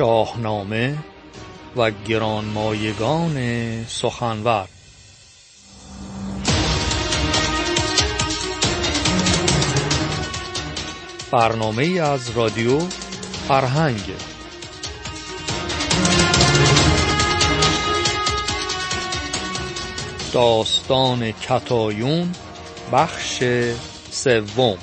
شاهنامه و گرانمایگان سخنور. برنامه از رادیو فرهنگ. داستان کتایون بخش سوم.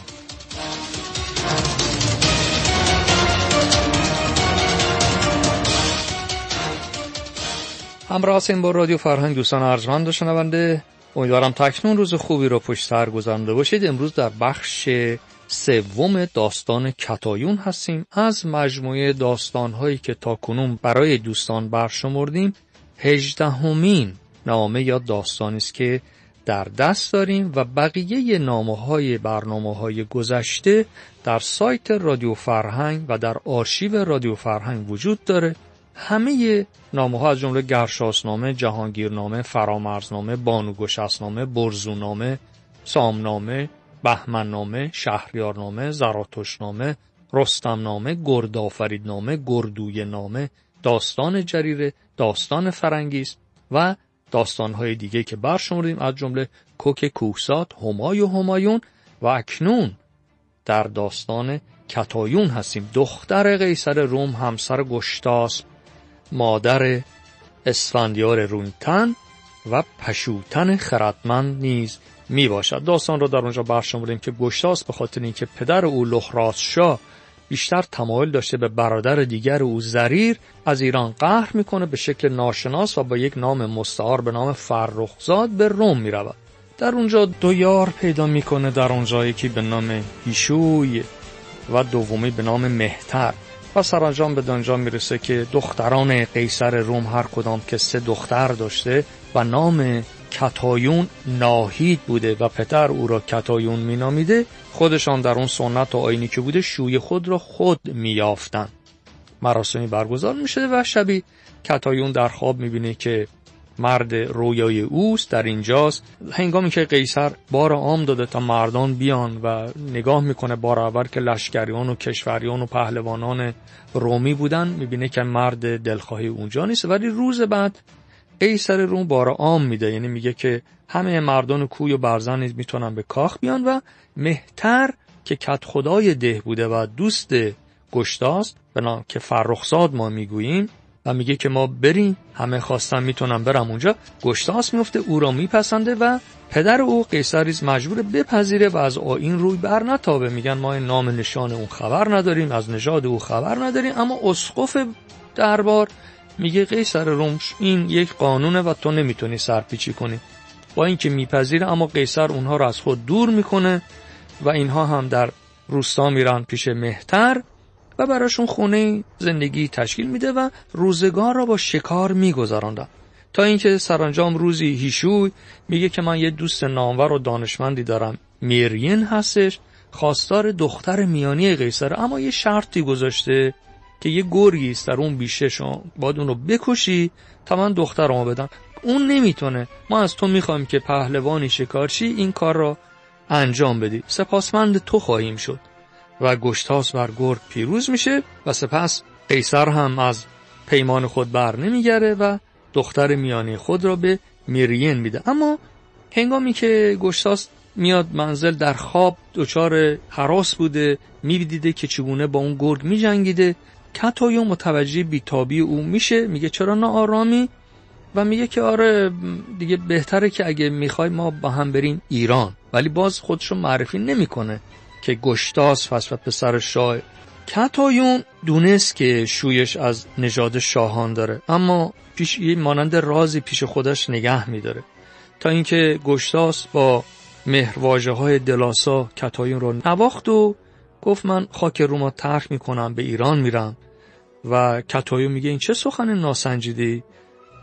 همراه هستیم با رادیو فرهنگ دوستان ارجمند و شنونده. امیدوارم تکنون روز خوبی رو پشت سر گذرانده باشید. امروز در بخش سوم داستان کتایون هستیم. از مجموعه داستان‌هایی که تاکنون برای دوستان برشمردیم 18مین نامه یا داستانی است که در دست داریم و بقیه نامه‌های برنامه‌های گذشته در سایت رادیو فرهنگ و در آرشیو رادیو فرهنگ وجود داره. همه نامه‌ها از جمله گرشاس نامه، جهانگیر نامه، فرامرز نامه، بانوگوش نامه، برزو نامه، سام نامه، بهمن نامه، شهریار نامه، زراتوش نامه، رستم نامه، گردافرید نامه، گردوی نامه، داستان جریره، داستان فرنگیس و داستان‌های دیگه که برشمردیم از جمله کوک کوکسات، همایون و اکنون در داستان کتایون هستیم. دختر قیصر روم، همسر گشتاس، مادر اسفندیار رونتن و پشوتان خردمند نیز می باشد. داستان رو در اونجا برشمردیم که گشتاس به خاطر اینکه پدر او لحراسب بیشتر تمایل داشته به برادر دیگر او زریر، از ایران قهر میکنه به شکل ناشناس و با یک نام مستعار به نام فرخزاد به روم می رود. در اونجا دو یار پیدا میکنه، در اونجا یکی به نام هیشوی و دومی به نام مهتر و سرانجام به دانجا میرسه که دختران قیصر روم هر کدام که 3 دختر داشته و نام کتایون ناهید بوده و پدر او را کتایون مینامیده، خودشان در اون سنت و آیینی که بوده شوی خود را خود میافتند. مراسمی برگزار میشه و شبی کتایون در خواب میبینه که مرد رویای اوست در اینجاست. هنگامی که قیصر بار عام داده تا مردان بیان و نگاه میکنه بار اول که لشکریان و کشوریان و پهلوانان رومی بودن، میبینه که مرد دلخواهی اونجا نیست، ولی روز بعد قیصر روم بار عام میده، یعنی میگه که همه مردان و کوی و برزن میتونن به کاخ بیان و مهتر که کت خدای ده بوده و دوست گشتاس به نام که فرخزاد ما میگوییم و میگه که ما بریم، همه خواستن میتونم برم اونجا. گشتاس میفته او را میپسنده و پدر او قیصریز مجبور بپذیره و از آیین روی بر نتابه. میگن ما این نام نشان اون خبر نداریم، از نژاد او خبر نداریم، اما اسقف دربار میگه قیصر روم این یک قانونه و تو نمیتونی سرپیچی کنی. با اینکه میپذیره اما قیصر اونها را از خود دور میکنه و اینها هم در روستا میرن پیش مهتر و براشون خونه زندگی تشکیل میده و روزگار را با شکار میگذراندن تا اینکه سرانجام روزی هیشوی میگه که من یه دوست نامور و دانشمندی دارم، میرین هستش، خواستار دختر میانی قیصر، اما یه شرطی گذاشته که یه گرگی است در اون بیشه شون باید اون رو بکشی تا من دخترمو بدم. اون نمیتونه، ما از تو میخوایم که پهلوانی شکارچی این کار را انجام بدی، سپاسمند تو خواهیم شد. و گشتاس بر گرگ پیروز میشه و سپس قیصر هم از پیمان خود بر نمیگره و دختر میانی خود را به میرین میده. اما هنگامی که گشتاس میاد منزل، در خواب دچار هراس بوده، میدیده که چگونه با اون گرگ میجنگیده. کتایون متوجه بیتابی او میشه، میگه چرا ناآرامی و میگه که آره دیگه بهتره که اگه میخوای ما با هم بریم ایران، ولی باز خودشو معرفی نمیکنه که گشتاس هست و پسر شاه. کتایون دونست که شویش از نژاد شاهان داره، اما پیش مانند رازی پیش خودش نگه میداره تا اینکه گشتاس با مهرواژه‌های دلاسا کتایون رو نواخت و گفت من خاک روما ترک میکنم به ایران میرم. و کتایون میگه این چه سخن ناسنجیدی،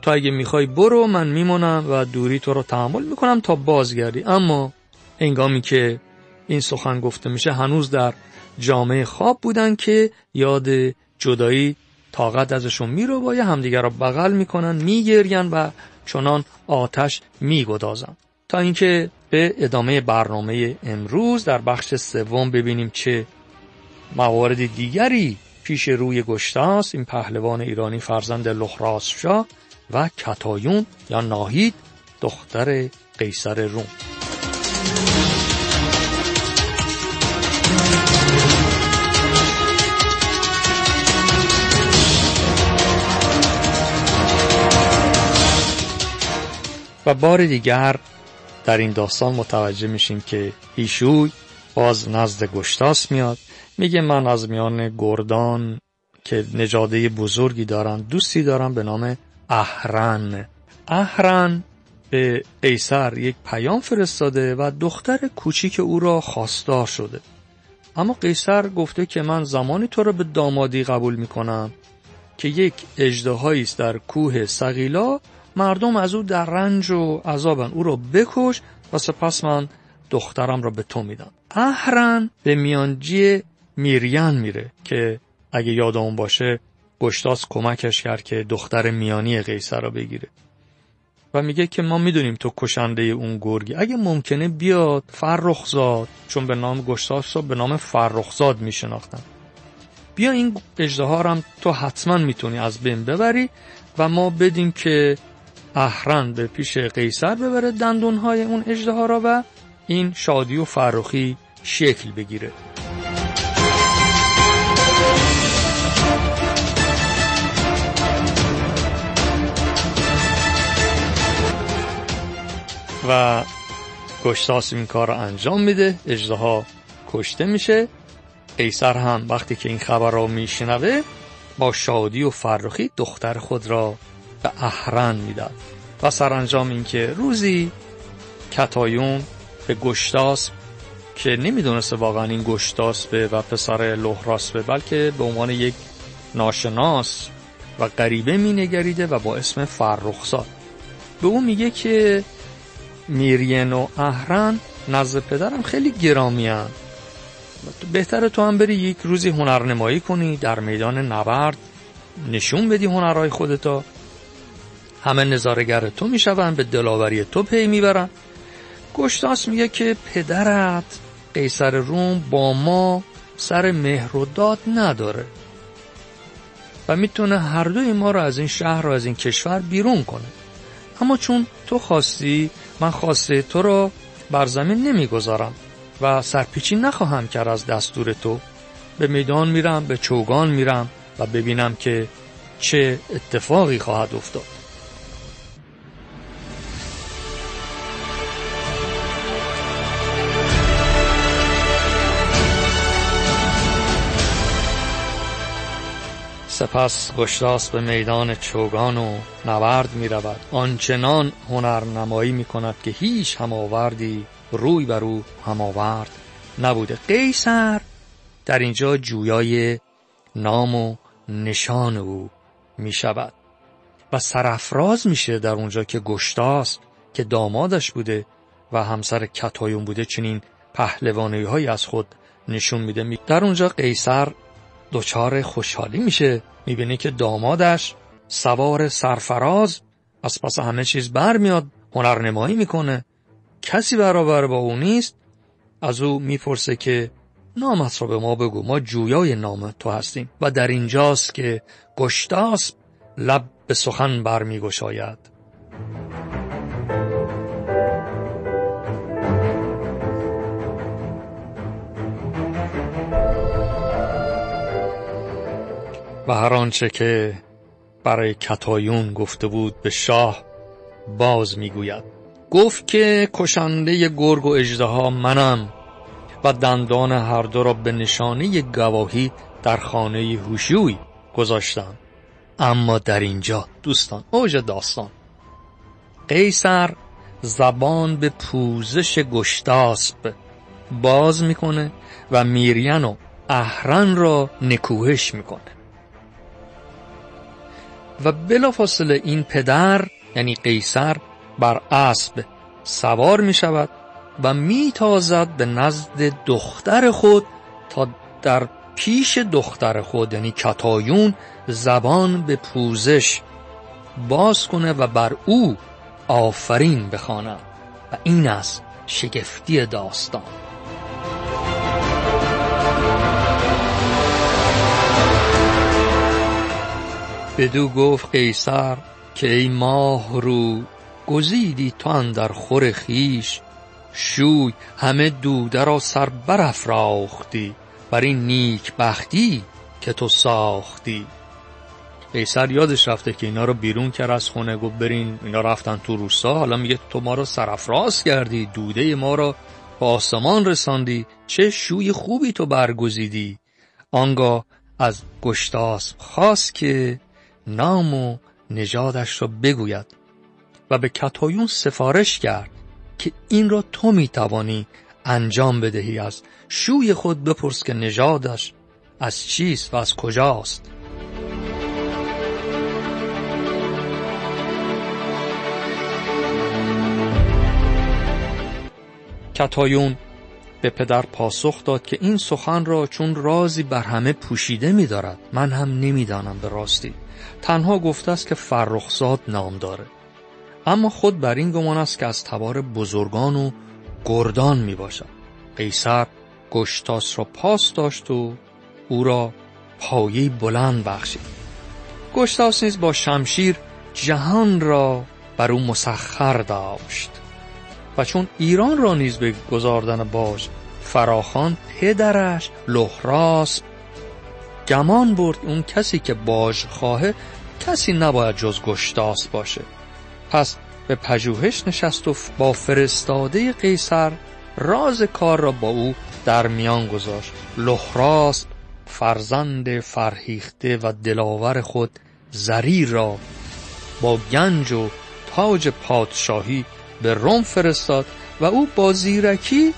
تو اگه میخوای برو، من میمونم و دوری تو رو تحمل میکنم تا بازگردی. اما انگامی که این سخن گفته میشه هنوز در جامعه خواب بودن که یاد جدایی طاقت ازشون میره و همدیگر را بغل میکنن، میگرین و چنان آتش میگدازن. تا اینکه به ادامه برنامه امروز در بخش سوم ببینیم چه مواردی دیگری پیش روی گشتاس، این پهلوان ایرانی فرزند لحراسب شاه، و کتایون یا ناهید دختر قیصر روم. و بار دیگر در این داستان متوجه میشیم که ایشوی باز نزد گشتاس میاد، میگه من از میان گردان که نژاده بزرگی دارن دوستی دارم به نام اهرن. اهرن به قیصر یک پیام فرستاده و دختر کوچیک او را خواستار شده، اما قیصر گفته که من زمانی تو را به دامادی قبول میکنم که یک اژدهایی است در کوه صقیلا، مردم از او در رنج و عذابن، او را بکش و سپس من دخترم را به تو میدم. اهرن به میانجی میرین میره که اگه یادمون باشه گشتاس کمکش کرد که دختر میانی قیصر را بگیره، و میگه که ما میدونیم تو کشنده اون گرگی، اگه ممکنه بیاد فرخزاد، چون به نام گشتاس را به نام فرخزاد میشناختن، بیا این اژدها را هم تو حتما میتونی از بین ببری و ما بدیم که اهرن به پیش قیصر ببره دندونهای اون اژدها را و این شادی و فرخی شکل بگیره. و گشتاس این کار را انجام میده، اژدها کشته میشه. قیصر هم وقتی که این خبر را میشنوه با شادی و فرخی دختر خود را به اهرن میداد و سرانجام این که روزی کتایون به گشتاس که نمیدونسته واقعا این گشتاسبه و پسر لحراسبه، بلکه به عنوان یک ناشناس و غریبه مینگریده و با اسم فرخزاد، به اون میگه که میرین و اهرن نزد پدرم خیلی گرامی هم، بهتره تو هم بری یک روزی هنرنمایی کنی، در میدان نبرد نشون بدی هنرهای خودتا، همه نظارگر تو میشون، به دلاوری تو پی میبرن. گشتاس میگه که پدرت قیصر روم با ما سر مهر و داد نداره و میتونه هر دوی ما رو از این شهر و از این کشور بیرون کنه، اما چون تو خواستی من خواسته تو رو بر زمین نمیگذارم و سرپیچی نخواهم کرد از دستور تو، به میدان میرم، به چوگان میرم و ببینم که چه اتفاقی خواهد افتاد. سپس گشتاس به میدان چوگان و نبرد می رود، آنچنان هنرنمایی می کند که هیچ هماوردی روی بر او هماورد نبوده. قیصر در اینجا جویای نام و نشان او می شود و سرافراز می شه در اونجا که گشتاس که دامادش بوده و همسر کتایون بوده چنین پهلوانی هایی از خود نشون میده. در اونجا قیصر دوچار خوشحالی میشه، میبینه که دامادش سوار سرفراز از پس همه چیز برمیاد، هنرنمایی میکنه، کسی برابر با او نیست. از او میپرسه که نامت رو به ما بگو، ما جویای نام تو هستیم. و در اینجاست که گشتاس لب به سخن برمیگشاید. و هر آنچه که برای کتایون گفته بود به شاه باز میگوید. گفت که کشنده گرگ و اژدها منم و دندان هر دو را به نشانه گواهی در خانه هوشیوی گذاشتم. اما در اینجا دوستان اوج داستان، قیصر زبان به پوزش گشتاسب باز میکنه و میرین و اهرن را نکوهش میکنه و بلافاصله این پدر یعنی قیصر بر اسب سوار می شود و می تازد به نزد دختر خود تا در پیش دختر خود یعنی کتایون زبان به پوزش باز کنه و بر او آفرین بخواند. و این است شگفتی داستان. بدو گفت قیصر که ای ماه رو گزیدی تو اندر خور خیش، شوی همه دوده را سر برافراختی بر این نیک بختی که تو ساختی. قیصر یادش رفته که اینا رو بیرون کرد از خونه، گفت برین، اینا رفتن تو روستا، حالا میگه تو ما رو سرافراز کردی، دوده ما رو به آسمان رساندی، چه شوی خوبی تو برگزیدی. آنگاه از گشتاس خواست که نام و نژادش را بگوید و به کتایون سفارش کرد که این را تو میتوانی انجام بدهی، از شوی خود بپرس که نژادش از چیست و از کجاست. کتایون به پدر پاسخ داد که این سخن را چون رازی بر همه پوشیده می دارد، من هم نمی دانم به راستی، تنها گفته است که فرخزاد نام داره، اما خود بر این گمان است که از تبار بزرگان و گردان می باشد. قیصر گشتاس را پاس داشت و او را پایه بلند بخشید. گشتاس نیز با شمشیر جهان را بر او مسخر داشت و چون ایران را نیز به گذاردن باج فراخان، پدرش لحراسب گمان برد اون کسی که باج خواهه کسی نباید جز گشتاس باشه، پس به پژوهش نشست و با فرستاده قیصر راز کار را با او در میان گذاشت. لحراسب فرزند فرهیخته و دلاور خود زریر را با گنج و تاج پادشاهی به روم فرستاد و او با زیرکی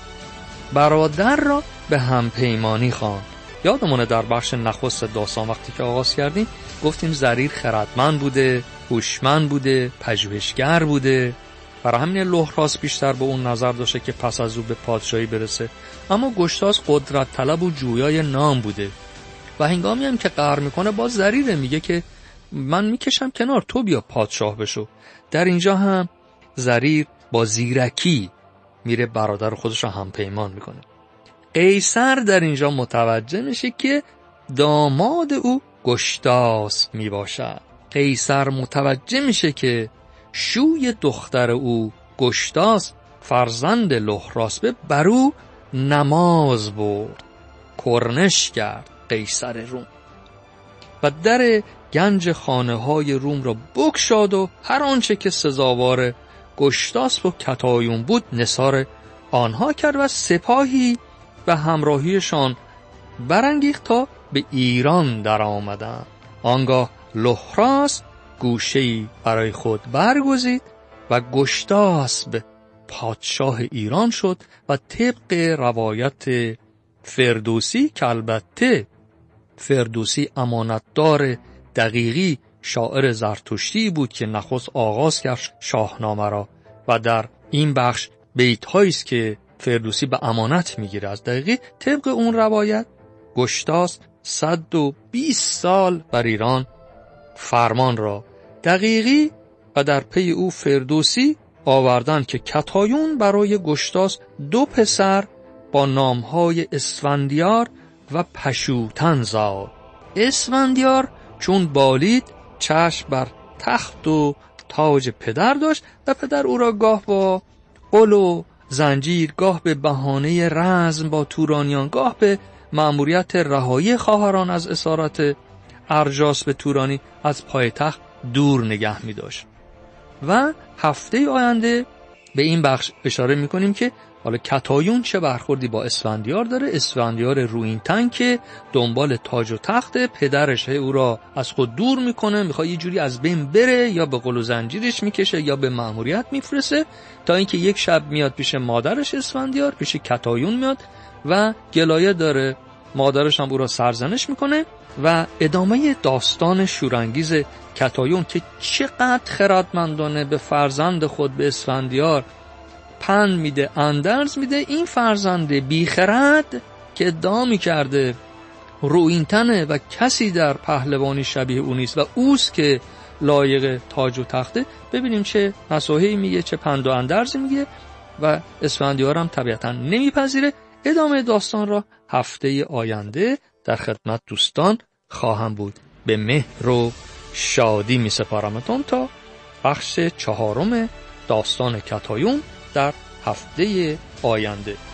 برادر را به همپیمانی خواند. یادمونه در بخش نخست داستان وقتی که آغاز کردیم گفتیم زریر خردمند بوده، هوشمند بوده، پژوهشگر بوده، برای همین لحراسب بیشتر به اون نظر داشته که پس از او به پادشاهی برسه، اما گشتاس قدرت طلب و جویای نام بوده و هنگامی هم که قهر میکنه با زریره، میگه که من میکشم کنار، تو بیا پادشاه بشو. در اینجا هم زریر با زیرکی میره برادر خودش رو همپیمان میکنه. قیصر در اینجا متوجه میشه که داماد او گشتاس میباشد. قیصر متوجه میشه که شوی دختر او گشتاس فرزند لحراسب بر او نماز برد، کرنش کرد قیصر روم و در گنج خانه های روم را بگشاد و هر آنچه که سزاوار گشتاس و کتایون بود نثار آنها کرد و سپاهی به همراهیشان برانگیخت تا به ایران در آمدند. آنگاه لحراسب گوشه‌ای برای خود برگزید و گشتاسب پادشاه ایران شد و طبق روایت فردوسی که البته فردوسی امانتدار دقیقی شاعر زرتشتی بود که نخست آغاز کرد شاهنامه را و در این بخش بیت‌هایی است که فردوسی به امانت میگیره از دقیقی، طبق اون روایت گشتاس 120 سال بر ایران فرمان را دقیقی و در پی او فردوسی آوردن که کتایون برای گشتاس 2 پسر با نامهای اسفندیار و پشوتان زاد. اسفندیار چون بالید چشم بر تخت و تاج پدر داشت و پدر او را گاه با قل و زنجیر، گاه به بهانه رزم با تورانیان، گاه به مأموریت رهایی خواهران از اسارت ارجاس به تورانی از پایتخت دور نگه می داشت. و هفته آینده به این بخش اشاره می کنیم که حالا کتایون چه برخوردی با اسفندیار داره. اسفندیار رویینتن که دنبال تاج و تخت پدرش، او را از خود دور میکنه، میخواد یه جوری از بین بره، یا به قل و زنجیرش میکشه یا به مأموریت میفرسه، تا اینکه یک شب میاد پیش مادرش، اسفندیار پیش کتایون میاد و گلایه داره، مادرش هم او را سرزنش میکنه و ادامه داستان شورانگیز کتایون که چقدر خردمندانه به فرزند خود به اسفندیار پند میده، اندرز میده. این فرزند بیخرد که ادعا میکرده رویینتنه و کسی در پهلوانی شبیه او نیست و اوست که لایق تاج و تخته، ببینیم چه نصایحی میگه، چه پند و اندرزی میگه و اسفندیار هم طبیعتا نمیپذیره. ادامه داستان را هفته آینده در خدمت دوستان خواهم بود. به مهر و شادی می سپارمتون تا بخش 4 داستان کتایون در هفته آینده.